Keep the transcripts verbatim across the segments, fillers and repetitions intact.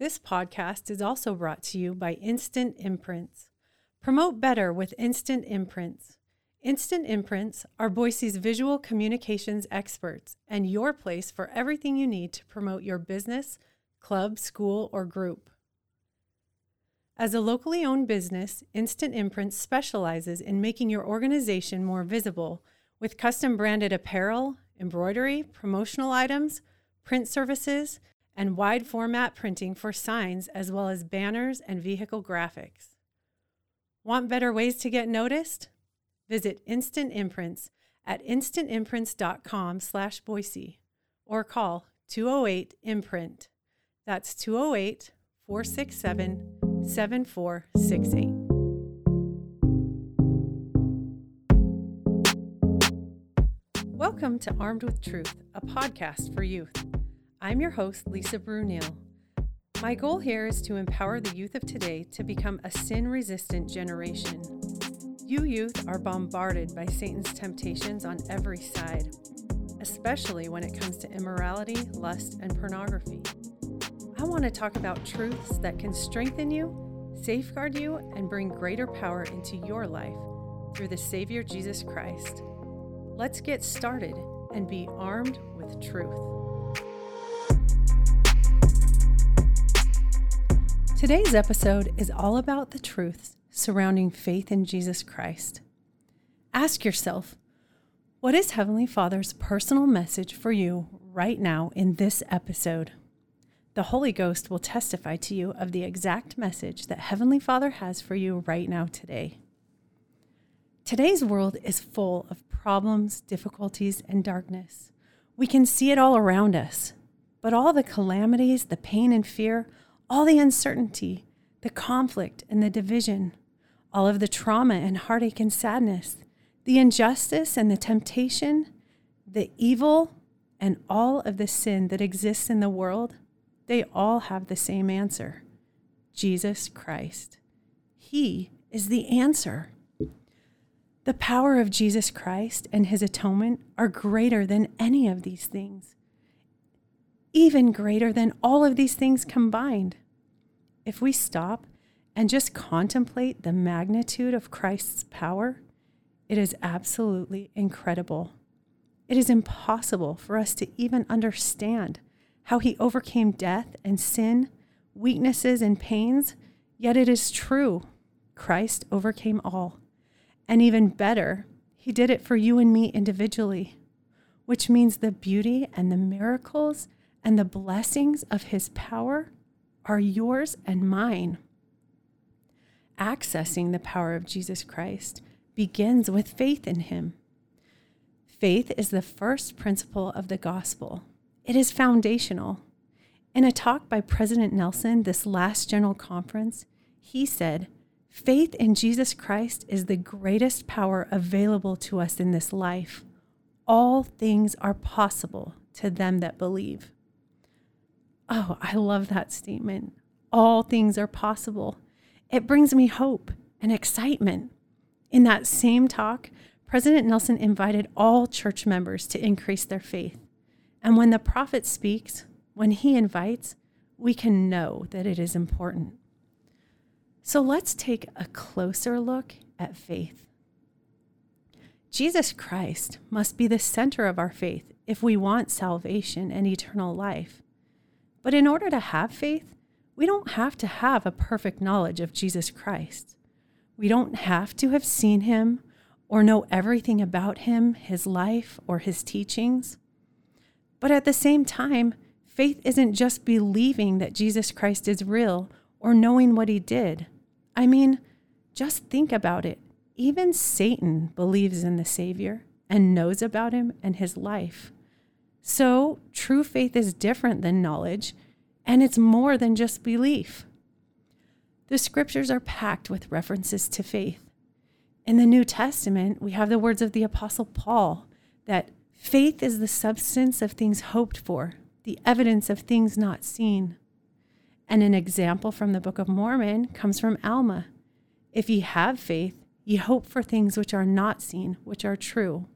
This podcast is also brought to you by Instant Imprints. Promote better with Instant Imprints. Instant Imprints are Boise's visual communications experts and your place for everything you need to promote your business, club, school, or group. As a locally owned business, Instant Imprints specializes in making your organization more visible with custom branded apparel, embroidery, promotional items, print services, and wide format printing for signs as well as banners and vehicle graphics. Want better ways to get noticed? Visit Instant Imprints at instant imprints dot com slash Boise or call two oh eight imprint. That's two oh eight, four six seven, seven four six eight. Welcome to Armed with Truth, a podcast for youth. I'm your host, Lisa Brunil. My goal here is to empower the youth of today to become a sin-resistant generation. You youth are bombarded by Satan's temptations on every side, especially when it comes to immorality, lust, and pornography. I want to talk about truths that can strengthen you, safeguard you, and bring greater power into your life through the Savior Jesus Christ. Let's get started and be armed with truth. Today's episode is all about the truths surrounding faith in Jesus Christ. Ask yourself, what is Heavenly Father's personal message for you right now in this episode? The Holy Ghost will testify to you of the exact message that Heavenly Father has for you right now today. Today's world is full of problems, difficulties, and darkness. We can see it all around us, but all the calamities, the pain and fear, all the uncertainty, the conflict and the division, all of the trauma and heartache and sadness, the injustice and the temptation, the evil, and all of the sin that exists in the world, they all have the same answer: Jesus Christ. He is the answer. The power of Jesus Christ and his atonement are greater than any of these things, even greater than all of these things combined. If we stop and just contemplate the magnitude of Christ's power, it is absolutely incredible. It is impossible for us to even understand how he overcame death and sin, weaknesses and pains, yet it is true. Christ overcame all. And even better, he did it for you and me individually, which means the beauty and the miracles and the blessings of his power are yours and mine. Accessing the power of Jesus Christ begins with faith in him. Faith is the first principle of the gospel. It is foundational. In a talk by President Nelson this last General Conference, he said, "Faith in Jesus Christ is the greatest power available to us in this life. All things are possible to them that believe." Oh, I love that statement. All things are possible. It brings me hope and excitement. In that same talk, President Nelson invited all church members to increase their faith. And when the prophet speaks, when he invites, we can know that it is important. So let's take a closer look at faith. Jesus Christ must be the center of our faith if we want salvation and eternal life. But in order to have faith, we don't have to have a perfect knowledge of Jesus Christ. We don't have to have seen him or know everything about him, his life, or his teachings. But at the same time, faith isn't just believing that Jesus Christ is real or knowing what he did. I mean, just think about it. Even Satan believes in the Savior and knows about him and his life. So true faith is different than knowledge, and it's more than just belief. The scriptures are packed with references to faith. In the New Testament, we have the words of the Apostle Paul that faith is the substance of things hoped for, the evidence of things not seen. And an example from the Book of Mormon comes from Alma. If ye have faith, ye hope for things which are not seen, which are true.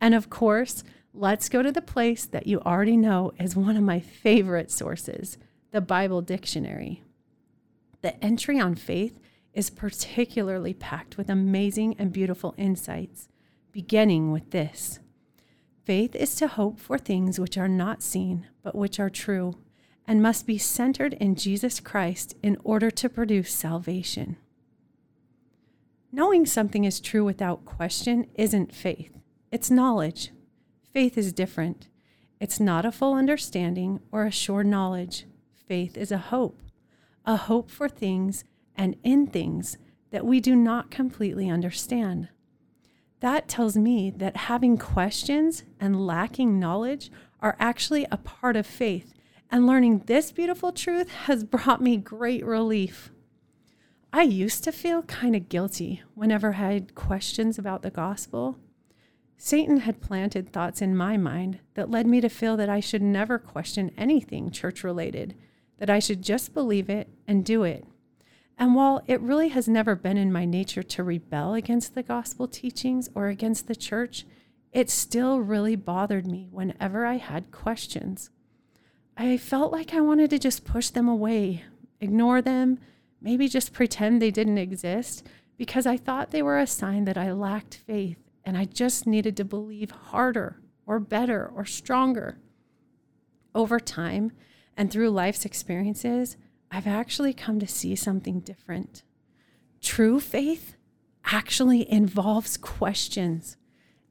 And of course, let's go to the place that you already know is one of my favorite sources, the Bible Dictionary. The entry on faith is particularly packed with amazing and beautiful insights, beginning with this. Faith is to hope for things which are not seen, but which are true, and must be centered in Jesus Christ in order to produce salvation. Knowing something is true without question isn't faith. It's knowledge. Faith is different. It's not a full understanding or a sure knowledge. Faith is a hope, a hope for things and in things that we do not completely understand. That tells me that having questions and lacking knowledge are actually a part of faith, and learning this beautiful truth has brought me great relief. I used to feel kind of guilty whenever I had questions about the gospel. Satan had planted thoughts in my mind that led me to feel that I should never question anything church-related, that I should just believe it and do it. And while it really has never been in my nature to rebel against the gospel teachings or against the church, it still really bothered me whenever I had questions. I felt like I wanted to just push them away, ignore them, maybe just pretend they didn't exist, because I thought they were a sign that I lacked faith and I just needed to believe harder or better or stronger. Over time and through life's experiences, I've actually come to see something different. True faith actually involves questions,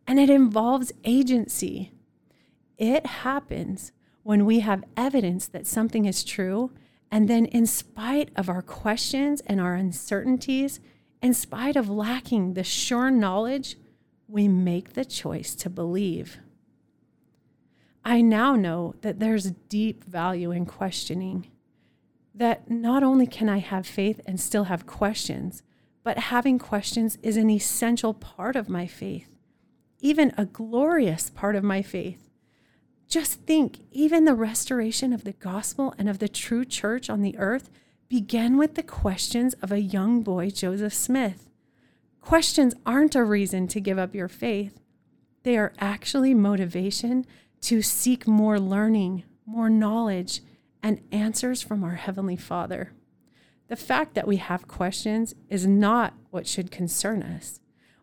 and it involves agency. It happens when we have evidence that something is true, and then in spite of our questions and our uncertainties, in spite of lacking the sure knowledge, we make the choice to believe. I now know that there's deep value in questioning. That not only can I have faith and still have questions, but having questions is an essential part of my faith, even a glorious part of my faith. Just think, even the restoration of the gospel and of the true church on the earth began with the questions of a young boy, Joseph Smith. Questions aren't a reason to give up your faith. They are actually motivation to seek more learning, more knowledge, and answers from our Heavenly Father. The fact that we have questions is not what should concern us.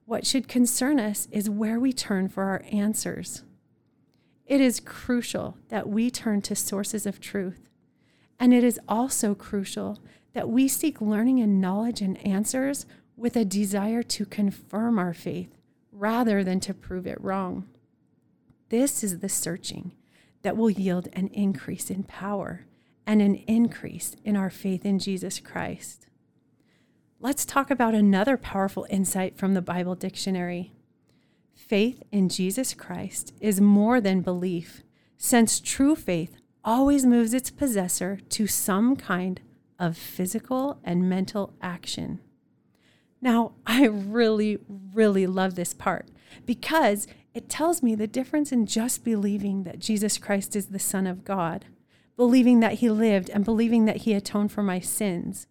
What should concern us is where we turn for our answers. It is crucial that we turn to sources of truth, and it is also crucial that we seek learning and knowledge and answers with a desire to confirm our faith rather than to prove it wrong. This is the searching that will yield an increase in power and an increase in our faith in Jesus Christ. Let's talk about another powerful insight from the Bible Dictionary. Faith in Jesus Christ is more than belief, since true faith always moves its possessor to some kind of physical and mental action. Now, I really, really love this part because it tells me the difference in just believing that Jesus Christ is the Son of God, believing that he lived and believing that he atoned for my sins.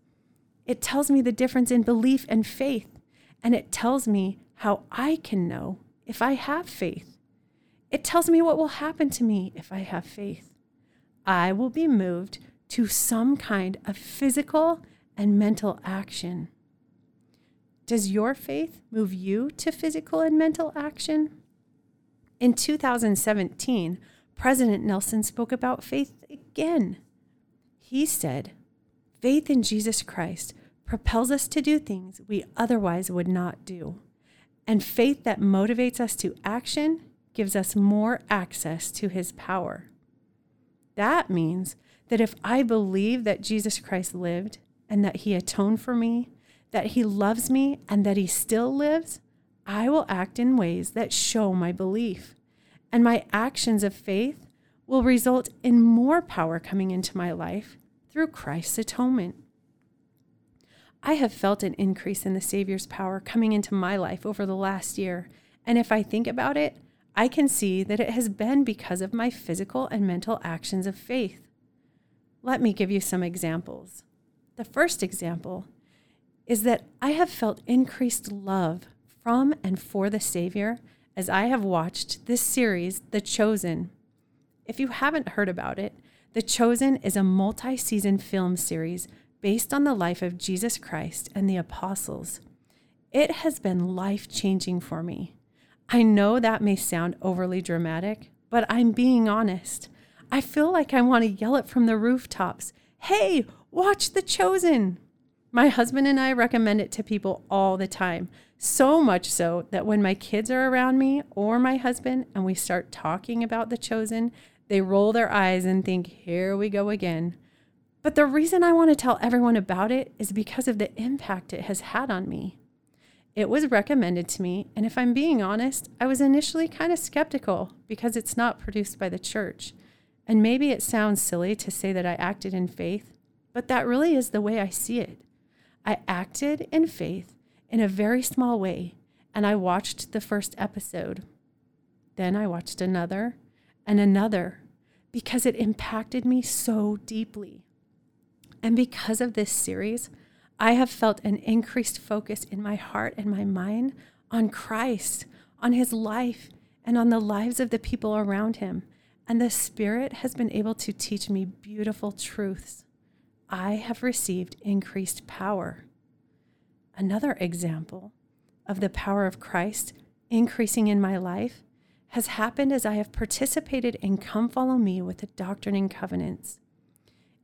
It tells me the difference in belief and faith, and it tells me how I can know if I have faith. It tells me what will happen to me if I have faith. I will be moved to some kind of physical and mental action. Does your faith move you to physical and mental action? In two thousand seventeen, President Nelson spoke about faith again. He said, "Faith in Jesus Christ propels us to do things we otherwise would not do. And faith that motivates us to action gives us more access to his power." That means that if I believe that Jesus Christ lived and that he atoned for me, that he loves me and that he still lives, I will act in ways that show my belief, and my actions of faith will result in more power coming into my life through Christ's atonement. I have felt an increase in the Savior's power coming into my life over the last year, and if I think about it, I can see that it has been because of my physical and mental actions of faith. Let me give you some examples. The first example is that I have felt increased love from and for the Savior as I have watched this series, The Chosen. If you haven't heard about it, The Chosen is a multi-season film series based on the life of Jesus Christ and the apostles. It has been life-changing for me. I know that may sound overly dramatic, but I'm being honest. I feel like I want to yell it from the rooftops. Hey, watch The Chosen! My husband and I recommend it to people all the time, so much so that when my kids are around me or my husband and we start talking about The Chosen, they roll their eyes and think, here we go again. But the reason I want to tell everyone about it is because of the impact it has had on me. It was recommended to me, and if I'm being honest, I was initially kind of skeptical because it's not produced by the church. And maybe it sounds silly to say that I acted in faith, but that really is the way I see it. I acted in faith in a very small way, and I watched the first episode. Then I watched another and another because it impacted me so deeply. And because of this series, I have felt an increased focus in my heart and my mind on Christ, on his life, and on the lives of the people around him. And the Spirit has been able to teach me beautiful truths. I have received increased power. Another example of the power of Christ increasing in my life has happened as I have participated in Come Follow Me with the Doctrine and Covenants.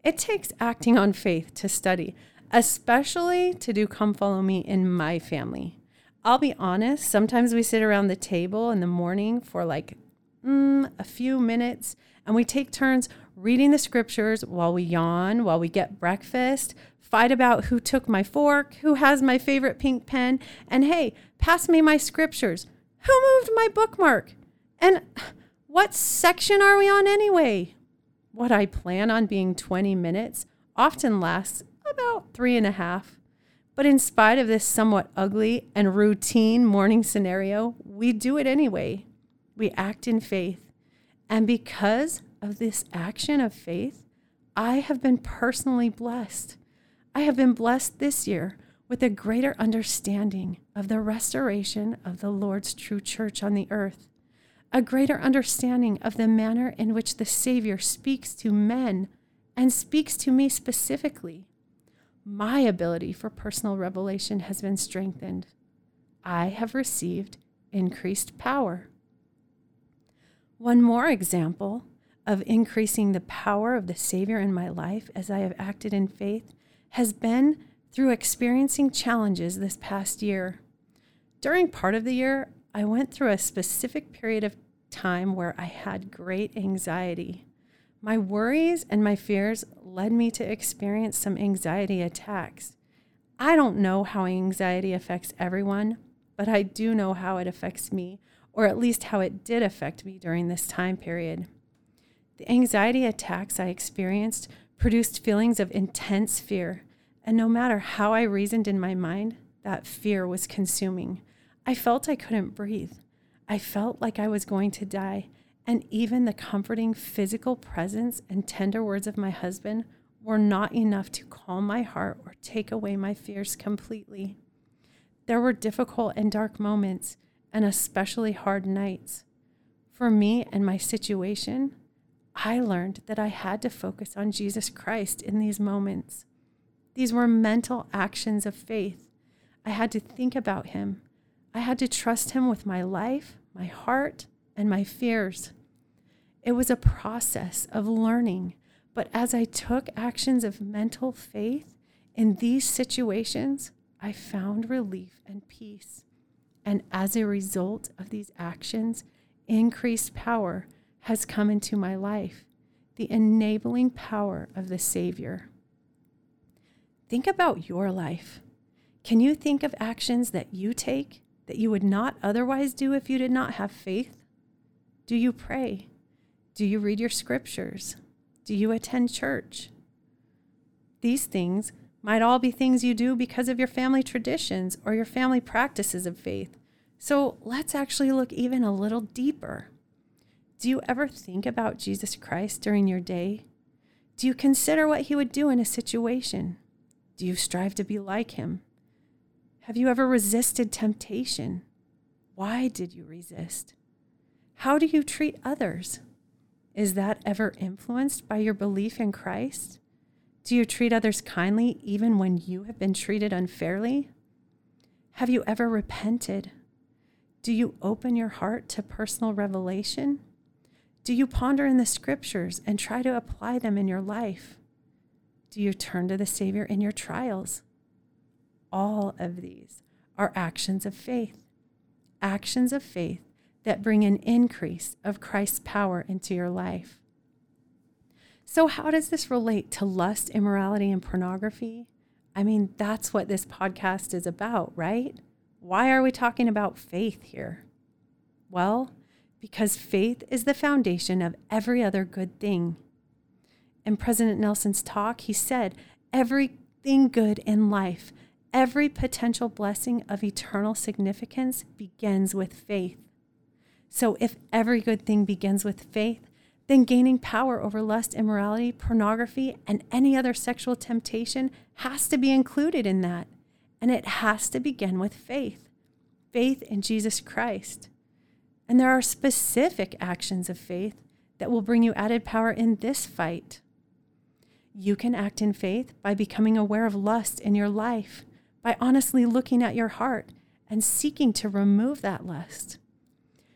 It takes acting on faith to study, especially to do Come Follow Me in my family. I'll be honest, sometimes we sit around the table in the morning for like mm, a few minutes, and we take turns reading the scriptures while we yawn, while we get breakfast, fight about who took my fork, who has my favorite pink pen, and hey, pass me my scriptures. Who moved my bookmark? And what section are we on anyway? What I plan on being twenty minutes often lasts about three and a half. But in spite of this somewhat ugly and routine morning scenario, we do it anyway. We act in faith. And because of this action of faith, I have been personally blessed. I have been blessed this year with a greater understanding of the restoration of the Lord's true church on the earth. A greater understanding of the manner in which the Savior speaks to men and speaks to me specifically. My ability for personal revelation has been strengthened. I have received increased power. One more example of increasing the power of the Savior in my life as I have acted in faith has been through experiencing challenges this past year. During part of the year, I went through a specific period of time where I had great anxiety. My worries and my fears led me to experience some anxiety attacks. I don't know how anxiety affects everyone, but I do know how it affects me, or at least how it did affect me during this time period. The anxiety attacks I experienced produced feelings of intense fear, and no matter how I reasoned in my mind, that fear was consuming. I felt I couldn't breathe. I felt like I was going to die, and even the comforting physical presence and tender words of my husband were not enough to calm my heart or take away my fears completely. There were difficult and dark moments, and especially hard nights. For me and my situation, I learned that I had to focus on Jesus Christ in these moments. These were mental actions of faith. I had to think about him. I had to trust him with my life, my heart, and my fears. It was a process of learning, but as I took actions of mental faith in these situations, I found relief and peace. And as a result of these actions, increased power has come into my life, the enabling power of the Savior. Think about your life. Can you think of actions that you take that you would not otherwise do if you did not have faith? Do you pray? Do you read your scriptures? Do you attend church? These things might all be things you do because of your family traditions or your family practices of faith. So let's actually look even a little deeper. Do you ever think about Jesus Christ during your day? Do you consider what he would do in a situation? Do you strive to be like him? Have you ever resisted temptation? Why did you resist? How do you treat others? Is that ever influenced by your belief in Christ? Do you treat others kindly even when you have been treated unfairly? Have you ever repented? Do you open your heart to personal revelation? Do you ponder in the scriptures and try to apply them in your life? Do you turn to the Savior in your trials? All of these are actions of faith, actions of faith that bring an increase of Christ's power into your life. So how does this relate to lust, immorality, and pornography? I mean, that's what this podcast is about, right? Why are we talking about faith here? Well, because faith is the foundation of every other good thing. In President Nelson's talk, he said, everything good in life, every potential blessing of eternal significance begins with faith. So if every good thing begins with faith, then gaining power over lust, immorality, pornography, and any other sexual temptation has to be included in that. And it has to begin with faith, faith in Jesus Christ. And there are specific actions of faith that will bring you added power in this fight. You can act in faith by becoming aware of lust in your life, by honestly looking at your heart and seeking to remove that lust.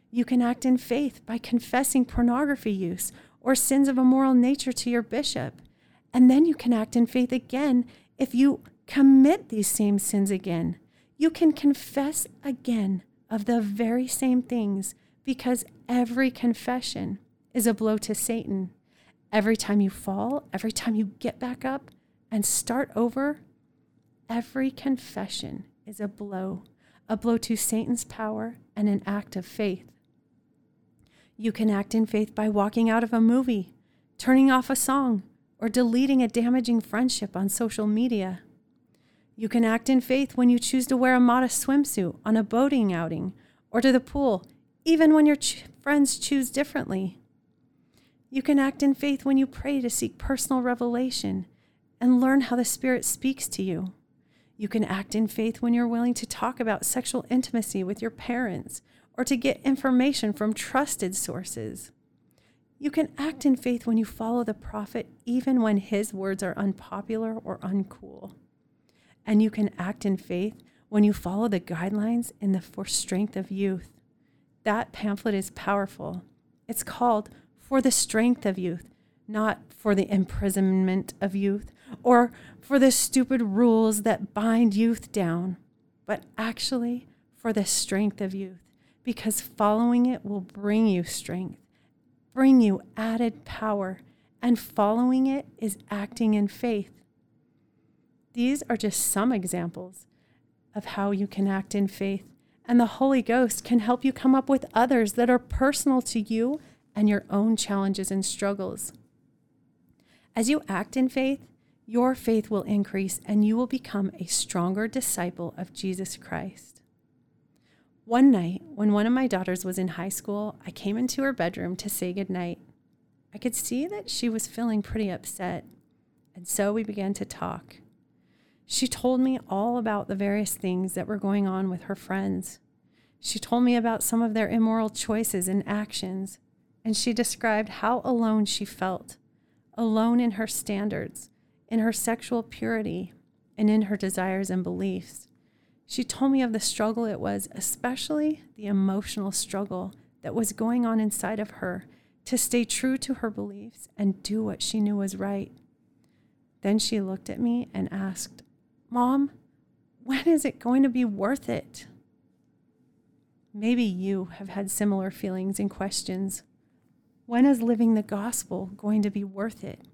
You can act in faith by confessing pornography use or sins of a moral nature to your bishop. And then you can act in faith again if you commit these same sins again. You can confess again of the very same things, because every confession is a blow to Satan. Every time you fall, every time you get back up and start over, every confession is a blow, a blow to Satan's power and an act of faith. You can act in faith by walking out of a movie, turning off a song, or deleting a damaging friendship on social media. You can act in faith when you choose to wear a modest swimsuit on a boating outing or to the pool, even when your ch- friends choose differently. You can act in faith when you pray to seek personal revelation and learn how the Spirit speaks to you. You can act in faith when you're willing to talk about sexual intimacy with your parents or to get information from trusted sources. You can act in faith when you follow the prophet, even when his words are unpopular or uncool. And you can act in faith when you follow the guidelines in the For Strength of Youth. That pamphlet is powerful. It's called For the Strength of Youth, not For the Imprisonment of Youth or for the stupid rules that bind youth down, but actually for the strength of youth, because following it will bring you strength, bring you added power, and following it is acting in faith. These are just some examples of how you can act in faith, and the Holy Ghost can help you come up with others that are personal to you and your own challenges and struggles. As you act in faith, your faith will increase and you will become a stronger disciple of Jesus Christ. One night, when one of my daughters was in high school, I came into her bedroom to say goodnight. I could see that she was feeling pretty upset, and so we began to talk. She told me all about the various things that were going on with her friends. She told me about some of their immoral choices and actions, and she described how alone she felt, alone in her standards, in her sexual purity, and in her desires and beliefs. She told me of the struggle it was, especially the emotional struggle that was going on inside of her to stay true to her beliefs and do what she knew was right. Then she looked at me and asked, "Mom, when is it going to be worth it?" Maybe you have had similar feelings and questions. When is living the gospel going to be worth it?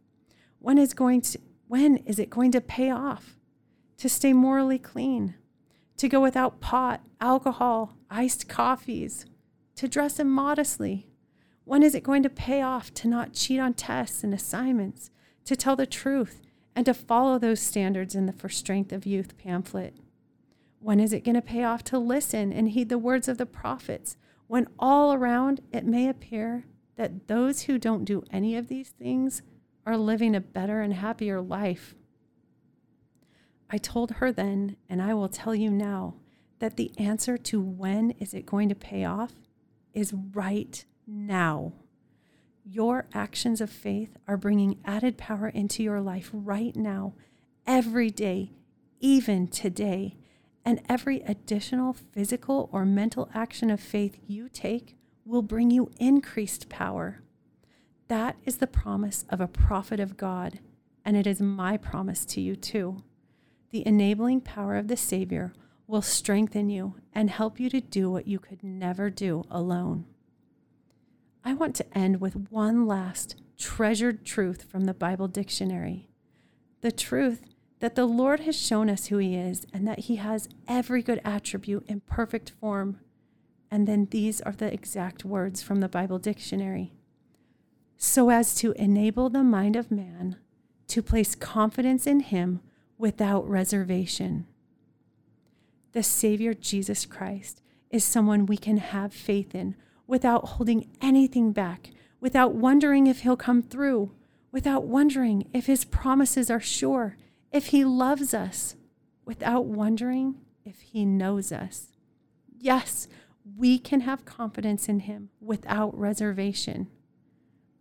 When is going to, when is it going to pay off? To stay morally clean, to go without pot, alcohol, iced coffees, to dress immodestly? When is it going to pay off to not cheat on tests and assignments, to tell the truth, and to follow those standards in the For Strength of Youth pamphlet. When is it going to pay off to listen and heed the words of the prophets, when all around it may appear that those who don't do any of these things are living a better and happier life? I told her then, and I will tell you now, that the answer to when is it going to pay off is right now. Your actions of faith are bringing added power into your life right now, every day, even today. And every additional physical or mental action of faith you take will bring you increased power. That is the promise of a prophet of God, and it is my promise to you too. The enabling power of the Savior will strengthen you and help you to do what you could never do alone. I want to end with one last treasured truth from the Bible dictionary. The truth that the Lord has shown us who he is and that he has every good attribute in perfect form. And then these are the exact words from the Bible dictionary. So as to enable the mind of man to place confidence in him without reservation. The Savior Jesus Christ is someone we can have faith in without holding anything back, without wondering if he'll come through, without wondering if his promises are sure, if he loves us, without wondering if he knows us. Yes, we can have confidence in him without reservation.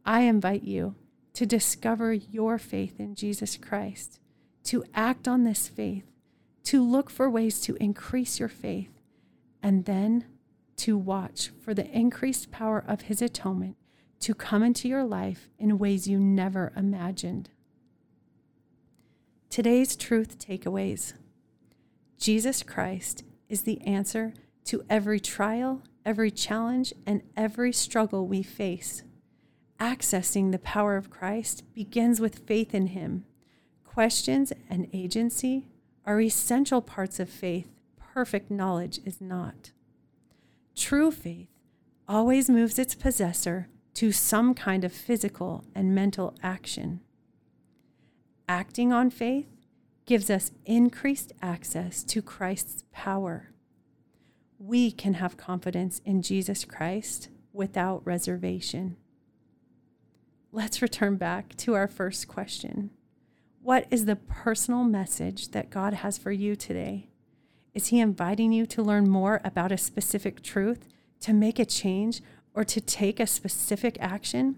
I invite you to discover your faith in Jesus Christ, to act on this faith, to look for ways to increase your faith, and then to watch for the increased power of his atonement to come into your life in ways you never imagined. Today's truth takeaways. Jesus Christ is the answer to every trial, every challenge, and every struggle we face. Accessing the power of Christ begins with faith in him. Questions and agency are essential parts of faith. Perfect knowledge is not. True faith always moves its possessor to some kind of physical and mental action. Acting on faith gives us increased access to Christ's power. We can have confidence in Jesus Christ without reservation. Let's return back to our first question. What is the personal message that God has for you today? Is he inviting you to learn more about a specific truth, to make a change, or to take a specific action?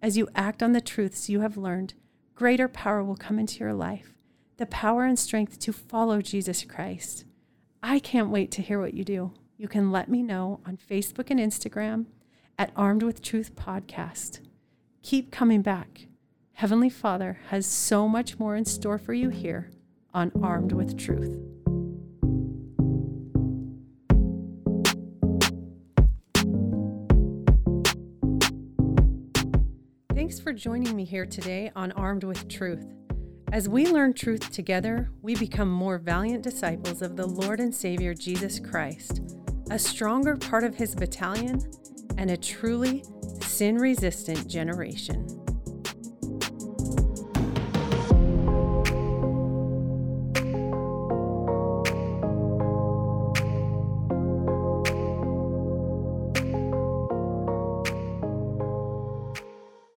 As you act on the truths you have learned, greater power will come into your life, the power and strength to follow Jesus Christ. I can't wait to hear what you do. You can let me know on Facebook and Instagram at Armed with Truth Podcast. Keep coming back. Heavenly Father has so much more in store for you here on Armed with Truth. Thanks for joining me here today on Armed with Truth. As we learn truth together, we become more valiant disciples of the Lord and Savior Jesus Christ, a stronger part of his battalion, and a truly sin-resistant generation.